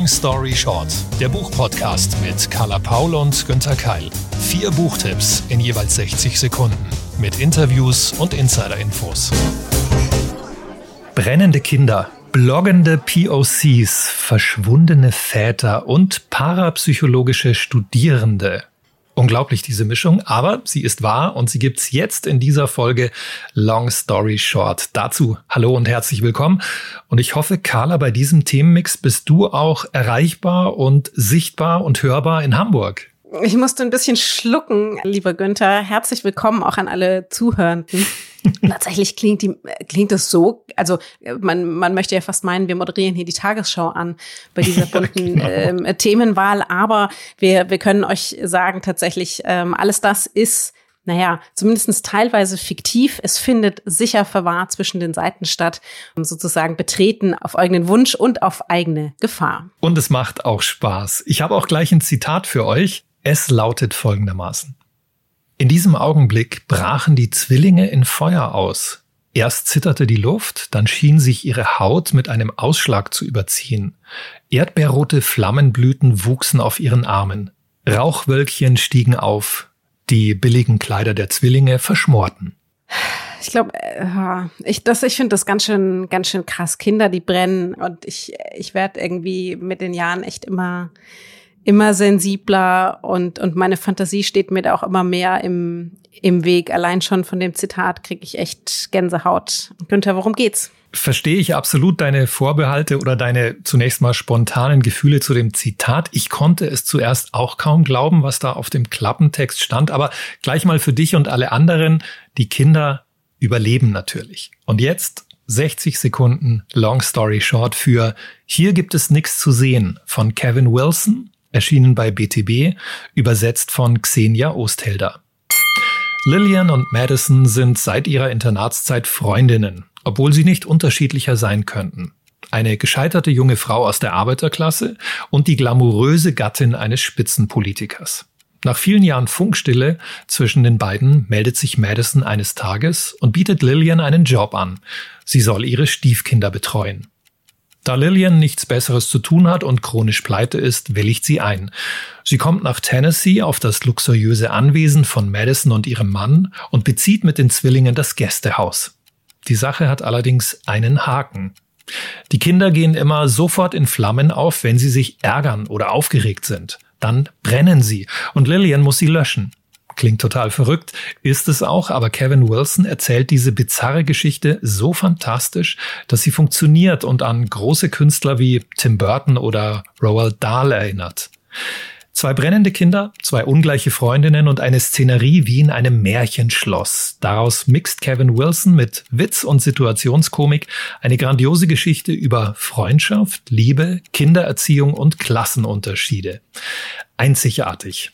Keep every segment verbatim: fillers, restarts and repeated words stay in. Long Story Short, der Buchpodcast mit Carla Paul und Günter Keil. Vier Buchtipps in jeweils sechzig Sekunden mit Interviews und Insider-Infos. Brennende Kinder, bloggende P O Cs, verschwundene Väter und parapsychologische Studierende. Unglaublich, diese Mischung, aber sie ist wahr und sie gibt's jetzt in dieser Folge Long Story Short. Dazu hallo und herzlich willkommen. Und ich hoffe, Carla, bei diesem Themenmix bist du auch erreichbar und sichtbar und hörbar in Hamburg. Ich musste ein bisschen schlucken, lieber Günther. Herzlich willkommen auch an alle Zuhörenden. Tatsächlich klingt die, klingt es so, also man man möchte ja fast meinen, wir moderieren hier die Tagesschau an bei dieser bunten ja, genau. ähm, Themenwahl, aber wir wir können euch sagen, tatsächlich ähm, alles das ist, naja, zumindest teilweise fiktiv. Es findet sicher verwahrt zwischen den Seiten statt, sozusagen betreten auf eigenen Wunsch und auf eigene Gefahr. Und es macht auch Spaß. Ich habe auch gleich ein Zitat für euch. Es lautet folgendermaßen. In diesem Augenblick brachen die Zwillinge in Feuer aus. Erst zitterte die Luft, dann schien sich ihre Haut mit einem Ausschlag zu überziehen. Erdbeerrote Flammenblüten wuchsen auf ihren Armen. Rauchwölkchen stiegen auf. Die billigen Kleider der Zwillinge verschmorten. Ich glaube, ich, ich finde das ganz schön, ganz schön krass. Kinder, die brennen. Und ich, ich werde irgendwie mit den Jahren echt immer... immer sensibler und und meine Fantasie steht mir da auch immer mehr im im Weg. Allein schon von dem Zitat kriege ich echt Gänsehaut. Günther, worum geht's? Verstehe ich absolut deine Vorbehalte oder deine zunächst mal spontanen Gefühle zu dem Zitat. Ich konnte es zuerst auch kaum glauben, was da auf dem Klappentext stand. Aber gleich mal für dich und alle anderen, die Kinder überleben natürlich. Und jetzt sechzig Sekunden Long Story Short für Hier gibt es nichts zu sehen von Kevin Wilson. Erschienen bei B T B, übersetzt von Xenia Osthelder. Lillian und Madison sind seit ihrer Internatszeit Freundinnen, obwohl sie nicht unterschiedlicher sein könnten. Eine gescheiterte junge Frau aus der Arbeiterklasse und die glamouröse Gattin eines Spitzenpolitikers. Nach vielen Jahren Funkstille zwischen den beiden meldet sich Madison eines Tages und bietet Lillian einen Job an. Sie soll ihre Stiefkinder betreuen. Da Lillian nichts Besseres zu tun hat und chronisch pleite ist, willigt sie ein. Sie kommt nach Tennessee auf das luxuriöse Anwesen von Madison und ihrem Mann und bezieht mit den Zwillingen das Gästehaus. Die Sache hat allerdings einen Haken. Die Kinder gehen immer sofort in Flammen auf, wenn sie sich ärgern oder aufgeregt sind. Dann brennen sie und Lillian muss sie löschen. Klingt total verrückt, ist es auch, aber Kevin Wilson erzählt diese bizarre Geschichte so fantastisch, dass sie funktioniert und an große Künstler wie Tim Burton oder Roald Dahl erinnert. Zwei brennende Kinder, zwei ungleiche Freundinnen und eine Szenerie wie in einem Märchenschloss. Daraus mixt Kevin Wilson mit Witz und Situationskomik eine grandiose Geschichte über Freundschaft, Liebe, Kindererziehung und Klassenunterschiede. Einzigartig.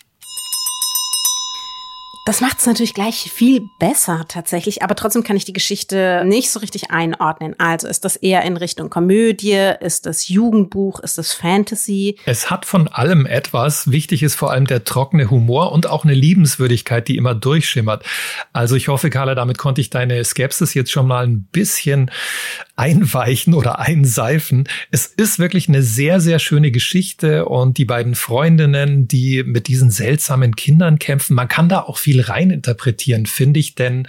Das macht es natürlich gleich viel besser tatsächlich, aber trotzdem kann ich die Geschichte nicht so richtig einordnen. Also ist das eher in Richtung Komödie, ist das Jugendbuch, ist das Fantasy? Es hat von allem etwas. Wichtig ist vor allem der trockene Humor und auch eine Liebenswürdigkeit, die immer durchschimmert. Also ich hoffe, Carla, damit konnte ich deine Skepsis jetzt schon mal ein bisschen einweichen oder einseifen. Es ist wirklich eine sehr, sehr schöne Geschichte und die beiden Freundinnen, die mit diesen seltsamen Kindern kämpfen, man kann da auch viel reininterpretieren, finde ich, denn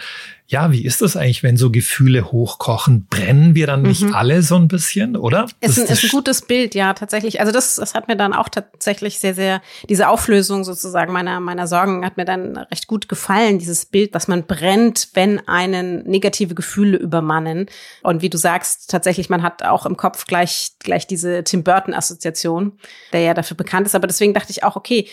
ja, wie ist das eigentlich, wenn so Gefühle hochkochen? Brennen wir dann nicht mhm. alle so ein bisschen, oder? Es ist, ist ein gutes Bild, ja, tatsächlich. Also das, das hat mir dann auch tatsächlich sehr, sehr, diese Auflösung sozusagen meiner, meiner Sorgen hat mir dann recht gut gefallen, dieses Bild, dass man brennt, wenn einen negative Gefühle übermannen. Und wie du sagst, tatsächlich, man hat auch im Kopf gleich, gleich diese Tim Burton-Assoziation, der ja dafür bekannt ist. Aber deswegen dachte ich auch, okay,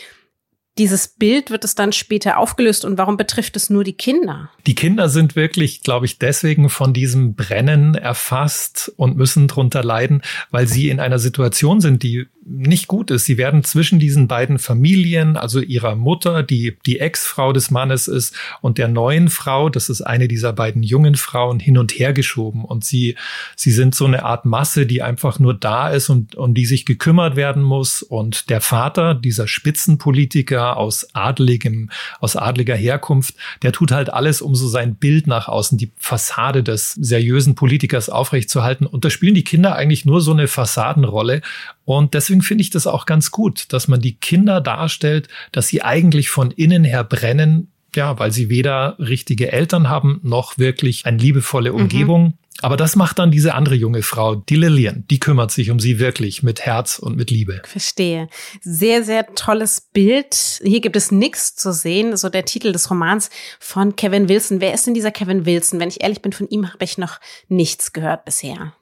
dieses Bild wird es dann später aufgelöst und warum betrifft es nur die Kinder? Die Kinder sind wirklich, glaube ich, deswegen von diesem Brennen erfasst und müssen drunter leiden, weil sie in einer Situation sind, die nicht gut ist. Sie werden zwischen diesen beiden Familien, also ihrer Mutter, die die Ex-Frau des Mannes ist, und der neuen Frau, das ist eine dieser beiden jungen Frauen, hin und her geschoben. Und sie sie sind so eine Art Masse, die einfach nur da ist und um die sich gekümmert werden muss. Und der Vater, dieser Spitzenpolitiker aus adligem, aus adliger Herkunft, der tut halt alles, um so sein Bild nach außen, die Fassade des seriösen Politikers aufrechtzuerhalten. Und da spielen die Kinder eigentlich nur so eine Fassadenrolle Und deswegen finde ich das auch ganz gut, dass man die Kinder darstellt, dass sie eigentlich von innen her brennen, ja, weil sie weder richtige Eltern haben, noch wirklich eine liebevolle Umgebung. Mhm. Aber das macht dann diese andere junge Frau, die Lillian. Die kümmert sich um sie wirklich mit Herz und mit Liebe. Verstehe. Sehr, sehr tolles Bild. Hier gibt es nichts zu sehen. So der Titel des Romans von Kevin Wilson. Wer ist denn dieser Kevin Wilson? Wenn ich ehrlich bin, von ihm habe ich noch nichts gehört bisher.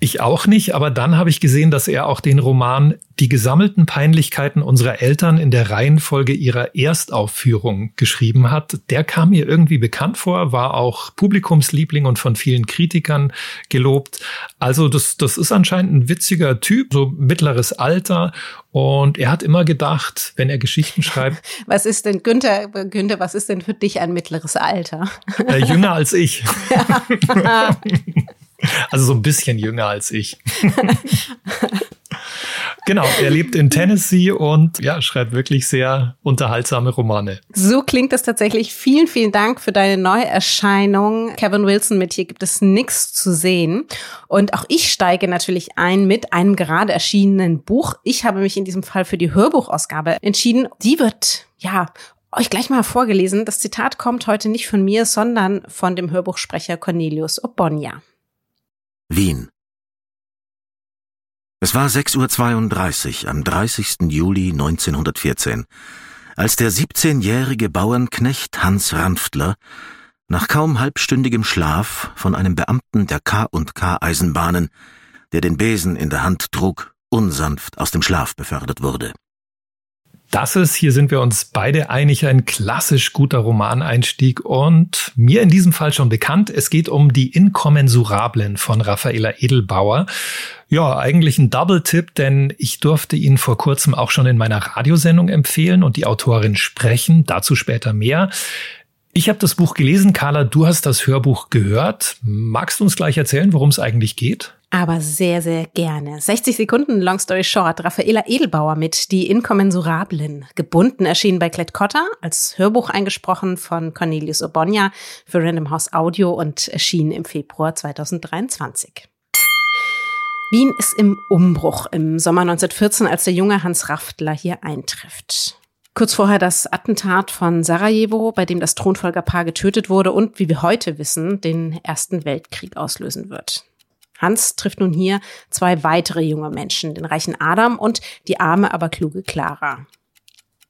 Ich auch nicht, aber dann habe ich gesehen, dass er auch den Roman Die gesammelten Peinlichkeiten unserer Eltern in der Reihenfolge ihrer Erstaufführung geschrieben hat. Der kam mir irgendwie bekannt vor, war auch Publikumsliebling und von vielen Kritikern gelobt. Also das, das ist anscheinend ein witziger Typ, so mittleres Alter. Und er hat immer gedacht, wenn er Geschichten schreibt. Was ist denn, Günter, Günter, was ist denn für dich ein mittleres Alter? Äh, jünger als ich. Ja. Also so ein bisschen jünger als ich. Genau, er lebt in Tennessee und ja, schreibt wirklich sehr unterhaltsame Romane. So klingt das tatsächlich. Vielen, vielen Dank für deine Neuerscheinung, Kevin Wilson, mit Hier gibt es nichts zu sehen. Und auch ich steige natürlich ein mit einem gerade erschienenen Buch. Ich habe mich in diesem Fall für die Hörbuchausgabe entschieden. Die wird, ja, euch gleich mal vorgelesen. Das Zitat kommt heute nicht von mir, sondern von dem Hörbuchsprecher Cornelius Obonya. Wien. Es war sechs Uhr zweiunddreißig am dreißigsten Juli neunzehnhundertvierzehn, als der siebzehnjährige Bauernknecht Hans Ranftler nach kaum halbstündigem Schlaf von einem Beamten der K und K Eisenbahnen, der den Besen in der Hand trug, unsanft aus dem Schlaf befördert wurde. Das ist, hier sind wir uns beide einig, ein klassisch guter Romaneinstieg und mir in diesem Fall schon bekannt. Es geht um Die Inkommensurablen von Raphaela Edelbauer. Ja, eigentlich ein Double-Tipp, denn ich durfte ihn vor kurzem auch schon in meiner Radiosendung empfehlen und die Autorin sprechen, dazu später mehr. Ich habe das Buch gelesen, Carla, du hast das Hörbuch gehört. Magst du uns gleich erzählen, worum es eigentlich geht? Aber sehr, sehr gerne. sechzig Sekunden, long story short. Raphaela Edelbauer mit Die Inkommensurablen. Gebunden erschienen bei Klett Cotta, als Hörbuch eingesprochen von Cornelius Obonya für Random House Audio und erschienen im Februar zweitausenddreiundzwanzig. Wien ist im Umbruch im Sommer neunzehnhundertvierzehn, als der junge Hans Ranftler hier eintrifft. Kurz vorher das Attentat von Sarajevo, bei dem das Thronfolgerpaar getötet wurde und, wie wir heute wissen, den Ersten Weltkrieg auslösen wird. Hans trifft nun hier zwei weitere junge Menschen, den reichen Adam und die arme, aber kluge Clara.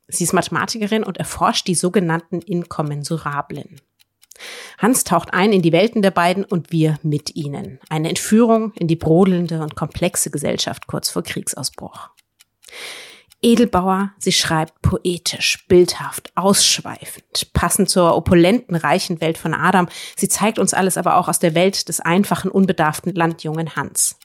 Sie ist Mathematikerin und erforscht die sogenannten Inkommensurablen. Hans taucht ein in die Welten der beiden und wir mit ihnen. Eine Entführung in die brodelnde und komplexe Gesellschaft kurz vor Kriegsausbruch. Edelbauer, sie schreibt poetisch, bildhaft, ausschweifend, passend zur opulenten, reichen Welt von Adam. Sie zeigt uns alles aber auch aus der Welt des einfachen, unbedarften Landjungen Hans.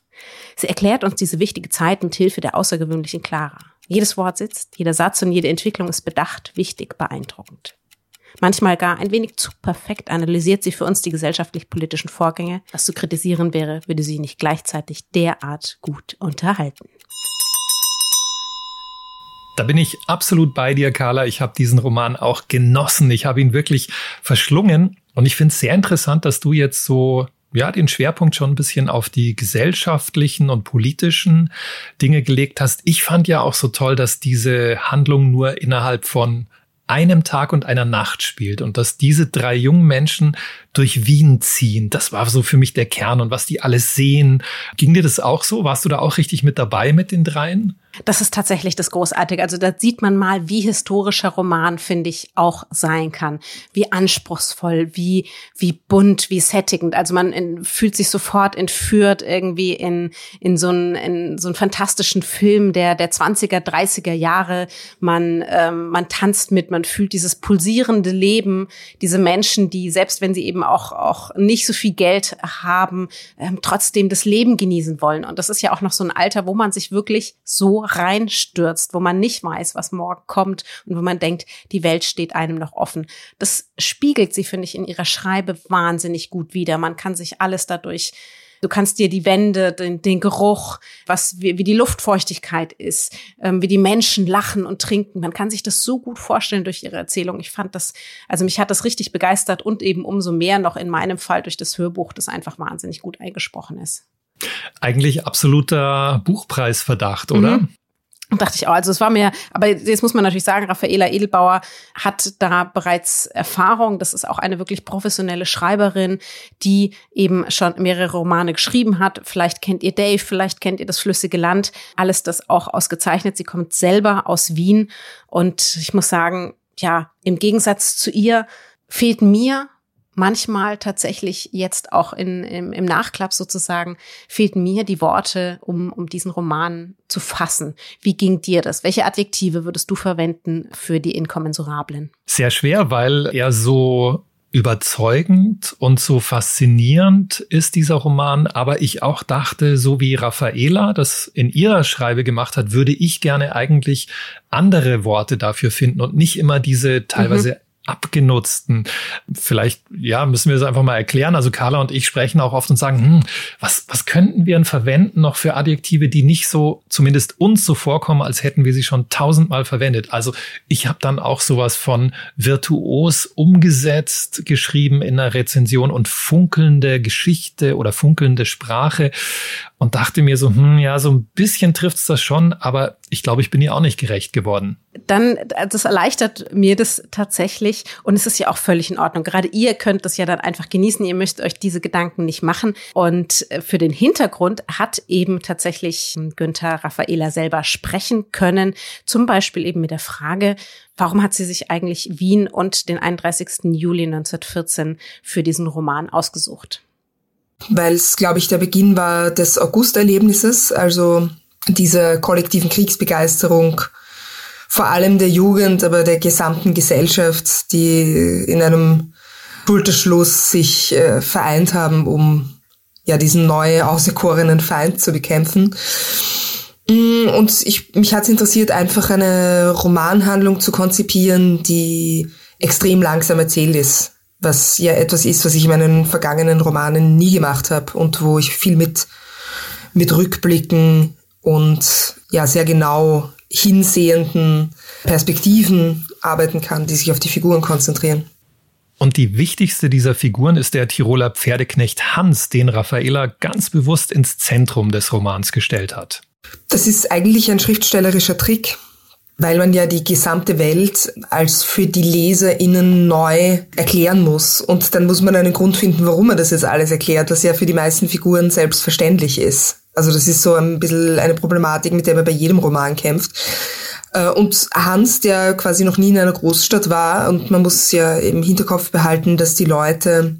Sie erklärt uns diese wichtige Zeit mit Hilfe der außergewöhnlichen Clara. Jedes Wort sitzt, jeder Satz und jede Entwicklung ist bedacht, wichtig, beeindruckend. Manchmal gar ein wenig zu perfekt analysiert sie für uns die gesellschaftlich-politischen Vorgänge. Was zu kritisieren wäre, würde sie nicht gleichzeitig derart gut unterhalten. Da bin ich absolut bei dir, Carla. Ich habe diesen Roman auch genossen. Ich habe ihn wirklich verschlungen. Und ich finde es sehr interessant, dass du jetzt so ja den Schwerpunkt schon ein bisschen auf die gesellschaftlichen und politischen Dinge gelegt hast. Ich fand ja auch so toll, dass diese Handlung nur innerhalb von einem Tag und einer Nacht spielt und dass diese drei jungen Menschen durch Wien ziehen. Das war so für mich der Kern und was die alles sehen. Ging dir das auch so? Warst du da auch richtig mit dabei mit den dreien? Das ist tatsächlich das Großartige. Also da sieht man mal, wie historischer Roman, finde ich, auch sein kann. Wie anspruchsvoll, wie wie bunt, wie sättigend. Also man in, fühlt sich sofort entführt irgendwie in in so einen in so einen fantastischen Film der der zwanziger, dreißiger Jahre. Man ähm, man tanzt mit, man fühlt dieses pulsierende Leben, diese Menschen, die selbst wenn sie eben auch auch nicht so viel Geld haben, ähm, trotzdem das Leben genießen wollen. Und das ist ja auch noch so ein Alter, wo man sich wirklich so reinstürzt, wo man nicht weiß, was morgen kommt und wo man denkt, die Welt steht einem noch offen. Das spiegelt sie, finde ich, in ihrer Schreibe wahnsinnig gut wider. Man kann sich alles dadurch, du kannst dir die Wände, den, den Geruch, was wie, wie die Luftfeuchtigkeit ist, ähm, wie die Menschen lachen und trinken. Man kann sich das so gut vorstellen durch ihre Erzählung. Ich fand das, also mich hat das richtig begeistert und eben umso mehr noch in meinem Fall durch das Hörbuch, das einfach wahnsinnig gut eingesprochen ist. Eigentlich absoluter Buchpreisverdacht, oder? Mhm. Dachte ich auch. Also es war mir, aber jetzt muss man natürlich sagen, Raphaela Edelbauer hat da bereits Erfahrung. Das ist auch eine wirklich professionelle Schreiberin, die eben schon mehrere Romane geschrieben hat. Vielleicht kennt ihr Dave, vielleicht kennt ihr das flüssige Land. Alles das auch ausgezeichnet. Sie kommt selber aus Wien. Und ich muss sagen, ja, im Gegensatz zu ihr fehlt mir manchmal tatsächlich jetzt auch in, im, im Nachklapp sozusagen, fehlten mir die Worte, um, um diesen Roman zu fassen. Wie ging dir das? Welche Adjektive würdest du verwenden für die Inkommensurablen? Sehr schwer, weil er so überzeugend und so faszinierend ist, dieser Roman. Aber ich auch dachte, so wie Raphaela das in ihrer Schreibe gemacht hat, würde ich gerne eigentlich andere Worte dafür finden und nicht immer diese teilweise mhm. abgenutzten. Vielleicht, ja, müssen wir es einfach mal erklären. Also Carla und ich sprechen auch oft und sagen, hm, was, was könnten wir denn verwenden noch für Adjektive, die nicht so, zumindest uns so vorkommen, als hätten wir sie schon tausendmal verwendet. Also ich habe dann auch sowas von virtuos umgesetzt, geschrieben in einer Rezension und funkelnde Geschichte oder funkelnde Sprache und dachte mir so, hm, ja, so ein bisschen trifft's das schon, aber ich glaube, ich bin ihr auch nicht gerecht geworden. Dann, das erleichtert mir das tatsächlich und es ist ja auch völlig in Ordnung. Gerade ihr könnt das ja dann einfach genießen, ihr müsst euch diese Gedanken nicht machen. Und für den Hintergrund hat eben tatsächlich Günter Raphaela selber sprechen können, zum Beispiel eben mit der Frage, warum hat sie sich eigentlich Wien und den einunddreißigsten Juli neunzehnhundertvierzehn für diesen Roman ausgesucht? Weil es, glaube ich, der Beginn war des Augusterlebnisses, also dieser kollektiven Kriegsbegeisterung, vor allem der Jugend, aber der gesamten Gesellschaft, die in einem Schulterschluss sich äh, vereint haben, um ja diesen neu auserkorenen Feind zu bekämpfen. Und ich, mich hat's interessiert, einfach eine Romanhandlung zu konzipieren, die extrem langsam erzählt ist, was ja etwas ist, was ich in meinen vergangenen Romanen nie gemacht habe und wo ich viel mit mit Rückblicken und ja sehr genau hinsehenden Perspektiven arbeiten kann, die sich auf die Figuren konzentrieren. Und die wichtigste dieser Figuren ist der Tiroler Pferdeknecht Hans, den Raphaela ganz bewusst ins Zentrum des Romans gestellt hat. Das ist eigentlich ein schriftstellerischer Trick, weil man ja die gesamte Welt als für die LeserInnen neu erklären muss. Und dann muss man einen Grund finden, warum man das jetzt alles erklärt, was ja für die meisten Figuren selbstverständlich ist. Also das ist so ein bisschen eine Problematik, mit der man bei jedem Roman kämpft. Und Hans, der quasi noch nie in einer Großstadt war, und man muss ja im Hinterkopf behalten, dass die Leute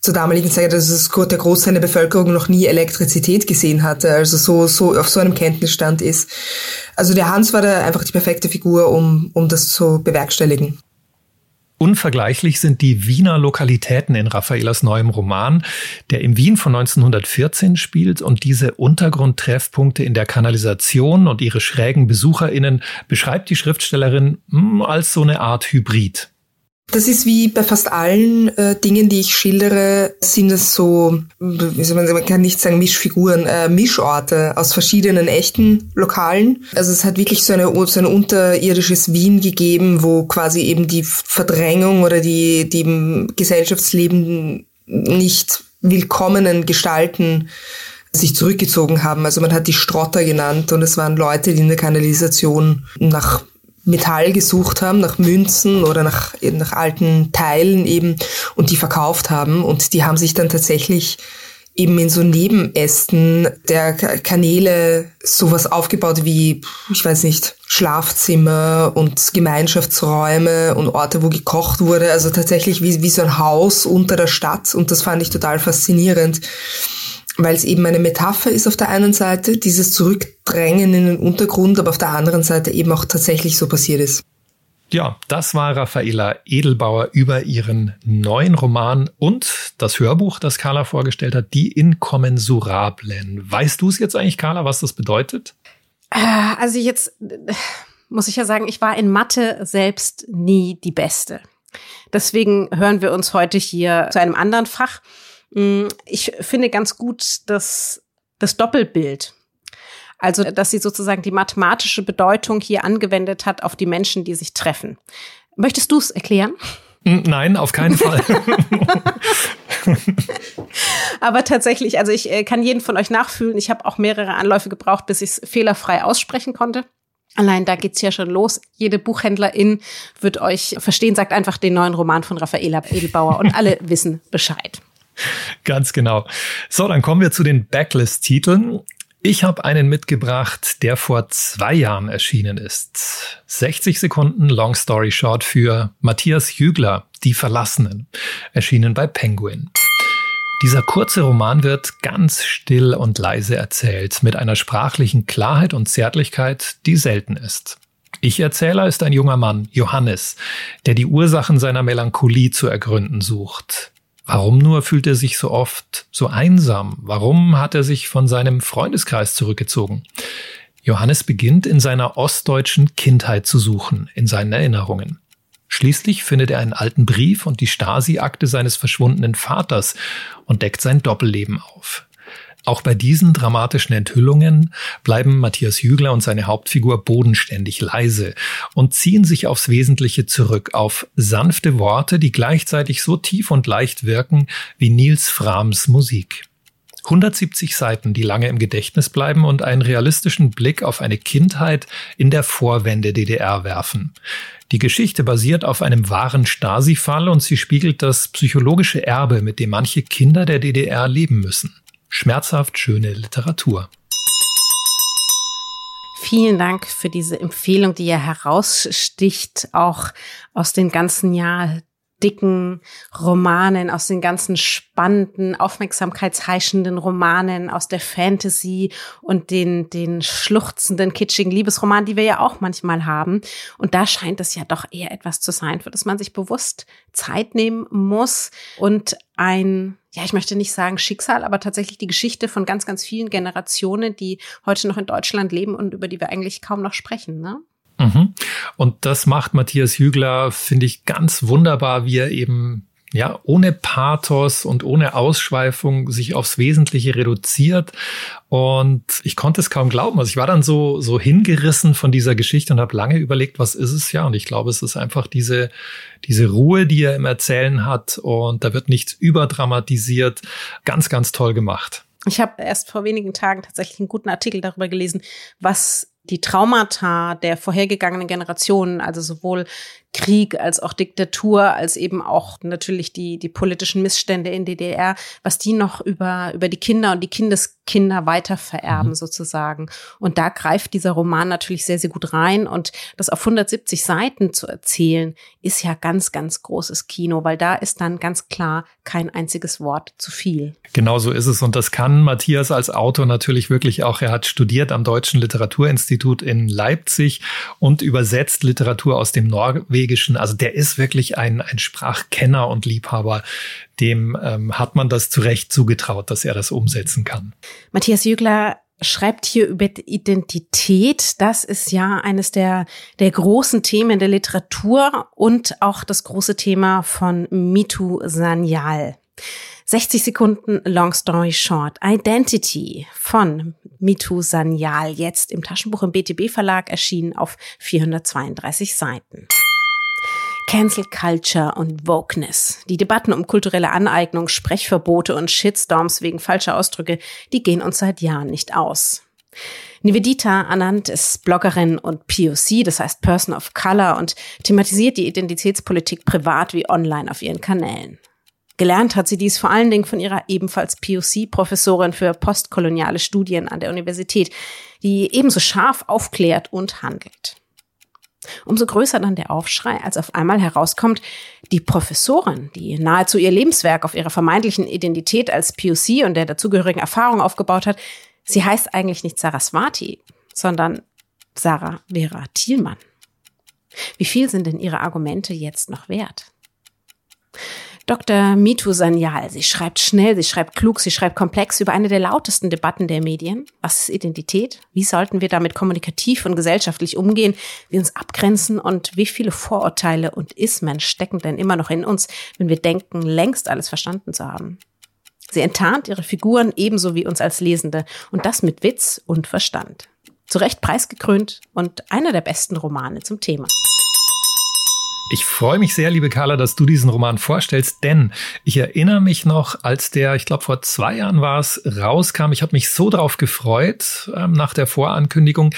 zur damaligen Zeit, also der Großteil der Bevölkerung noch nie Elektrizität gesehen hatte, also so, so auf so einem Kenntnisstand ist. Also der Hans war da einfach die perfekte Figur, um, um das zu bewerkstelligen. Unvergleichlich sind die Wiener Lokalitäten in Raphaelas neuem Roman, der in Wien von neunzehnhundertvierzehn spielt, und diese Untergrundtreffpunkte in der Kanalisation und ihre schrägen BesucherInnen beschreibt die Schriftstellerin mh, als so eine Art Hybrid. Das ist wie bei fast allen äh, Dingen, die ich schildere, sind es so, man kann nicht sagen Mischfiguren, äh, Mischorte aus verschiedenen echten Lokalen. Also es hat wirklich so, eine, so ein unterirdisches Wien gegeben, wo quasi eben die Verdrängung oder die, die Gesellschaftsleben nicht willkommenen Gestalten sich zurückgezogen haben. Also man hat die Strotter genannt und es waren Leute, die in der Kanalisation nach Metall gesucht haben, nach Münzen oder nach, eben nach alten Teilen eben, und die verkauft haben, und die haben sich dann tatsächlich eben in so Nebenästen der Kanäle sowas aufgebaut wie, ich weiß nicht, Schlafzimmer und Gemeinschaftsräume und Orte, wo gekocht wurde, also tatsächlich wie, wie so ein Haus unter der Stadt, und das fand ich total faszinierend, weil es eben eine Metapher ist auf der einen Seite, dieses Zurückdrängen in den Untergrund, aber auf der anderen Seite eben auch tatsächlich so passiert ist. Ja, das war Raphaela Edelbauer über ihren neuen Roman und das Hörbuch, das Carla vorgestellt hat, Die Inkommensurablen. Weißt du es jetzt eigentlich, Carla, was das bedeutet? Also jetzt muss ich ja sagen, ich war in Mathe selbst nie die Beste. Deswegen hören wir uns heute hier zu einem anderen Fach. Ich finde ganz gut das, das Doppelbild. Also, dass sie sozusagen die mathematische Bedeutung hier angewendet hat auf die Menschen, die sich treffen. Möchtest du es erklären? Nein, auf keinen Fall. Aber tatsächlich, also ich äh, kann jeden von euch nachfühlen. Ich habe auch mehrere Anläufe gebraucht, bis ich es fehlerfrei aussprechen konnte. Allein da geht's ja schon los. Jede Buchhändlerin wird euch verstehen, sagt einfach den neuen Roman von Raphaela Edelbauer und alle wissen Bescheid. Ganz genau. So, dann kommen wir zu den Backlist-Titeln. Ich habe einen mitgebracht, der vor zwei Jahren erschienen ist. sechzig Sekunden Long Story Short für Matthias Jügler, Die Verlassenen, erschienen bei Penguin. Dieser kurze Roman wird ganz still und leise erzählt, mit einer sprachlichen Klarheit und Zärtlichkeit, die selten ist. Ich-Erzähler ist ein junger Mann, Johannes, der die Ursachen seiner Melancholie zu ergründen sucht. Warum nur fühlt er sich so oft so einsam? Warum hat er sich von seinem Freundeskreis zurückgezogen? Johannes beginnt in seiner ostdeutschen Kindheit zu suchen, in seinen Erinnerungen. Schließlich findet er einen alten Brief und die Stasi-Akte seines verschwundenen Vaters und deckt sein Doppelleben auf. Auch bei diesen dramatischen Enthüllungen bleiben Matthias Jügler und seine Hauptfigur bodenständig leise und ziehen sich aufs Wesentliche zurück, auf sanfte Worte, die gleichzeitig so tief und leicht wirken wie Nils Frahms Musik. hundertsiebzig Seiten, die lange im Gedächtnis bleiben und einen realistischen Blick auf eine Kindheit in der Vorwende-D D R werfen. Die Geschichte basiert auf einem wahren Stasi-Fall und sie spiegelt das psychologische Erbe, mit dem manche Kinder der D D R leben müssen. Schmerzhaft schöne Literatur. Vielen Dank für diese Empfehlung, die ja heraussticht, auch aus den ganzen Jahren. dicken Romanen, aus den ganzen spannenden, aufmerksamkeitsheischenden Romanen, aus der Fantasy und den den schluchzenden, kitschigen Liebesromanen, die wir ja auch manchmal haben. Und da scheint es ja doch eher etwas zu sein, für das man sich bewusst Zeit nehmen muss und ein, ja, ich möchte nicht sagen Schicksal, aber tatsächlich die Geschichte von ganz, ganz vielen Generationen, die heute noch in Deutschland leben und über die wir eigentlich kaum noch sprechen, ne? Und das macht Matthias Jügler, finde ich, ganz wunderbar, wie er eben ja ohne Pathos und ohne Ausschweifung sich aufs Wesentliche reduziert. Und ich konnte es kaum glauben. Also ich war dann so so hingerissen von dieser Geschichte und habe lange überlegt, was ist es ja? Und ich glaube, es ist einfach diese diese Ruhe, die er im Erzählen hat. Und da wird nichts überdramatisiert. Ganz, ganz toll gemacht. Ich habe erst vor wenigen Tagen tatsächlich einen guten Artikel darüber gelesen, was die Traumata der vorhergegangenen Generationen, also sowohl Krieg als auch Diktatur, als eben auch natürlich die die politischen Missstände in D D R, was die noch über über die Kinder und die Kindeskinder weiter vererben, mhm. sozusagen. Und da greift dieser Roman natürlich sehr, sehr gut rein. Und das auf hundertsiebzig Seiten zu erzählen, ist ja ganz, ganz großes Kino, weil da ist dann ganz klar kein einziges Wort zu viel. Genau so ist es. Und das kann Matthias als Autor natürlich wirklich auch. Er hat studiert am Deutschen Literaturinstitut in Leipzig und übersetzt Literatur aus dem Norwegischen. Also der ist wirklich ein, ein Sprachkenner und Liebhaber. Dem ähm, hat man das zu Recht zugetraut, dass er das umsetzen kann. Matthias Jügler schreibt hier über Identität. Das ist ja eines der, der großen Themen der Literatur und auch das große Thema von Mithu Sanyal. sechzig Sekunden Long Story Short. Identitti von Mithu Sanyal. Jetzt im Taschenbuch im B T B Verlag erschienen auf vierhundertzweiunddreißig Seiten. Cancel Culture und Wokeness. Die Debatten um kulturelle Aneignung, Sprechverbote und Shitstorms wegen falscher Ausdrücke, die gehen uns seit Jahren nicht aus. Nivedita Anand ist Bloggerin und P O C, das heißt Person of Color, und thematisiert die Identitätspolitik privat wie online auf ihren Kanälen. Gelernt hat sie dies vor allen Dingen von ihrer ebenfalls P O C-Professorin für postkoloniale Studien an der Universität, die ebenso scharf aufklärt und handelt. Umso größer dann der Aufschrei, als auf einmal herauskommt, die Professorin, die nahezu ihr Lebenswerk auf ihrer vermeintlichen Identität als P O C und der dazugehörigen Erfahrung aufgebaut hat, sie heißt eigentlich nicht Saraswati, sondern Sarah Vera Thielmann. Wie viel sind denn ihre Argumente jetzt noch wert? Doktor Mithu Sanyal, sie schreibt schnell, sie schreibt klug, sie schreibt komplex über eine der lautesten Debatten der Medien. Was ist Identität? Wie sollten wir damit kommunikativ und gesellschaftlich umgehen? Wie uns abgrenzen und wie viele Vorurteile und Ismen stecken denn immer noch in uns, wenn wir denken, längst alles verstanden zu haben? Sie enttarnt ihre Figuren ebenso wie uns als Lesende und das mit Witz und Verstand. Zu Recht preisgekrönt und einer der besten Romane zum Thema. Ich freue mich sehr, liebe Carla, dass du diesen Roman vorstellst, denn ich erinnere mich noch, als der, ich glaube vor zwei Jahren war es, rauskam. Ich habe mich so drauf gefreut ähm, nach der Vorankündigung,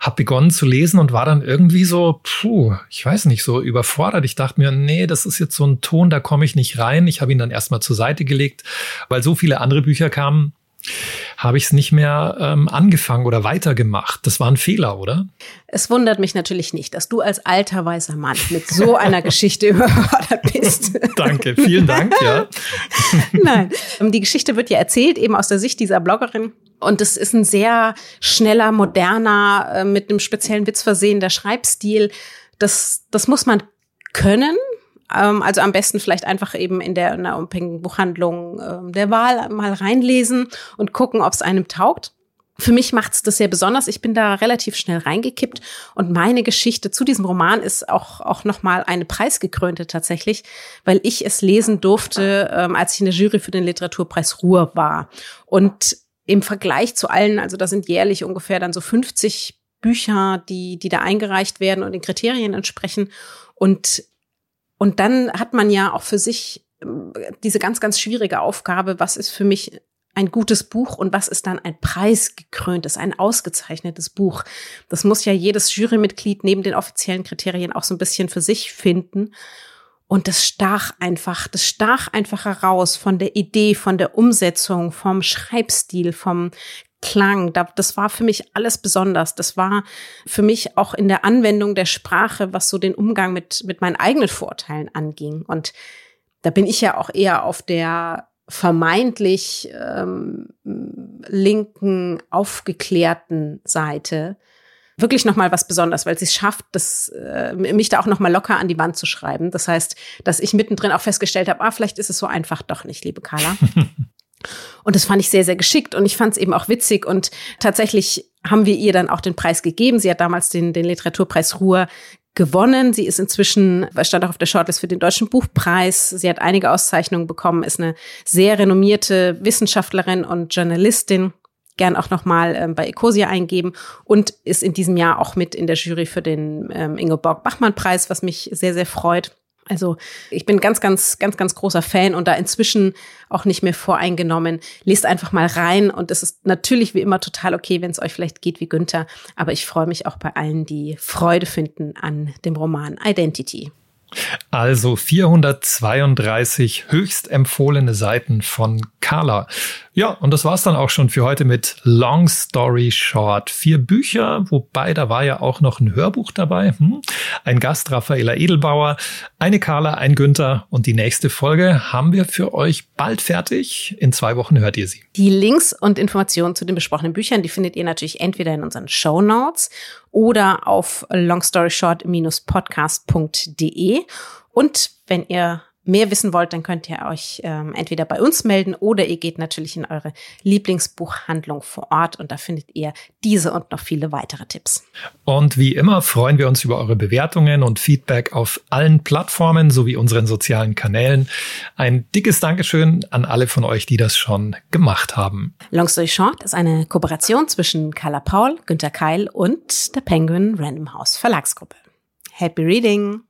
habe begonnen zu lesen und war dann irgendwie so, puh, ich weiß nicht, so überfordert. Ich dachte mir, nee, das ist jetzt so ein Ton, da komme ich nicht rein. Ich habe ihn dann erstmal zur Seite gelegt, weil so viele andere Bücher kamen, habe ich es nicht mehr ähm, angefangen oder weitergemacht. Das war ein Fehler, oder? Es wundert mich natürlich nicht, dass du als alter weißer Mann mit so einer Geschichte überfordert bist. Danke, vielen Dank. Ja. Nein, die Geschichte wird ja erzählt, eben aus der Sicht dieser Bloggerin. Und es ist ein sehr schneller, moderner, mit einem speziellen Witz versehener Schreibstil. Das, das muss man können. Also am besten vielleicht einfach eben in der, in der unabhängigen Buchhandlung der Wahl mal reinlesen und gucken, ob es einem taugt. Für mich macht's das sehr besonders. Ich bin da relativ schnell reingekippt und meine Geschichte zu diesem Roman ist auch auch nochmal eine preisgekrönte tatsächlich, weil ich es lesen durfte, ähm, als ich in der Jury für den Literaturpreis Ruhr war. Und im Vergleich zu allen, also da sind jährlich ungefähr dann so fünfzig Bücher, die die da eingereicht werden und den Kriterien entsprechen. Und und dann hat man ja auch für sich diese ganz, ganz schwierige Aufgabe, was ist für mich ein gutes Buch und was ist dann ein preisgekröntes, ein ausgezeichnetes Buch. Das muss ja jedes Jurymitglied neben den offiziellen Kriterien auch so ein bisschen für sich finden. Und das stach einfach, das stach einfach heraus von der Idee, von der Umsetzung, vom Schreibstil, vom Klang. Das war für mich alles besonders. Das war für mich auch in der Anwendung der Sprache, was so den Umgang mit, mit meinen eigenen Vorurteilen anging. Und da bin ich ja auch eher auf der vermeintlich ähm, linken, aufgeklärten Seite wirklich nochmal was Besonderes, weil sie es schafft, das, äh, mich da auch nochmal locker an die Wand zu schreiben. Das heißt, dass ich mittendrin auch festgestellt habe, ah, vielleicht ist es so einfach doch nicht, liebe Carla. Und das fand ich sehr, sehr geschickt und ich fand es eben auch witzig und tatsächlich haben wir ihr dann auch den Preis gegeben. Sie hat damals den, den Literaturpreis Ruhr gewonnen. Sie ist inzwischen, stand auch auf der Shortlist für den Deutschen Buchpreis. Sie hat einige Auszeichnungen bekommen, ist eine sehr renommierte Wissenschaftlerin und Journalistin. Gern auch nochmal ähm, bei Ecosia eingeben und ist in diesem Jahr auch mit in der Jury für den ähm, Ingeborg-Bachmann-Preis, was mich sehr, sehr freut. Also ich bin ganz, ganz, ganz, ganz großer Fan und da inzwischen auch nicht mehr voreingenommen. Lest einfach mal rein und es ist natürlich wie immer total okay, wenn es euch vielleicht geht wie Günter. Aber ich freue mich auch bei allen, die Freude finden an dem Roman Identitti. Also vierhundertzweiunddreißig höchst empfohlene Seiten von Carla. Ja, und das war's dann auch schon für heute mit Long Story Short. Vier Bücher, wobei da war ja auch noch ein Hörbuch dabei. Hm? Ein Gast, Raphaela Edelbauer, eine Carla, ein Günter. Und die nächste Folge haben wir für euch bald fertig. In zwei Wochen hört ihr sie. Die Links und Informationen zu den besprochenen Büchern, die findet ihr natürlich entweder in unseren Shownotes oder auf long story short podcast punkt de. Und wenn ihr mehr wissen wollt, dann könnt ihr euch ähm, entweder bei uns melden oder ihr geht natürlich in eure Lieblingsbuchhandlung vor Ort und da findet ihr diese und noch viele weitere Tipps. Und wie immer freuen wir uns über eure Bewertungen und Feedback auf allen Plattformen sowie unseren sozialen Kanälen. Ein dickes Dankeschön an alle von euch, die das schon gemacht haben. Long Story Short ist eine Kooperation zwischen Carla Paul, Günter Keil und der Penguin Random House Verlagsgruppe. Happy Reading!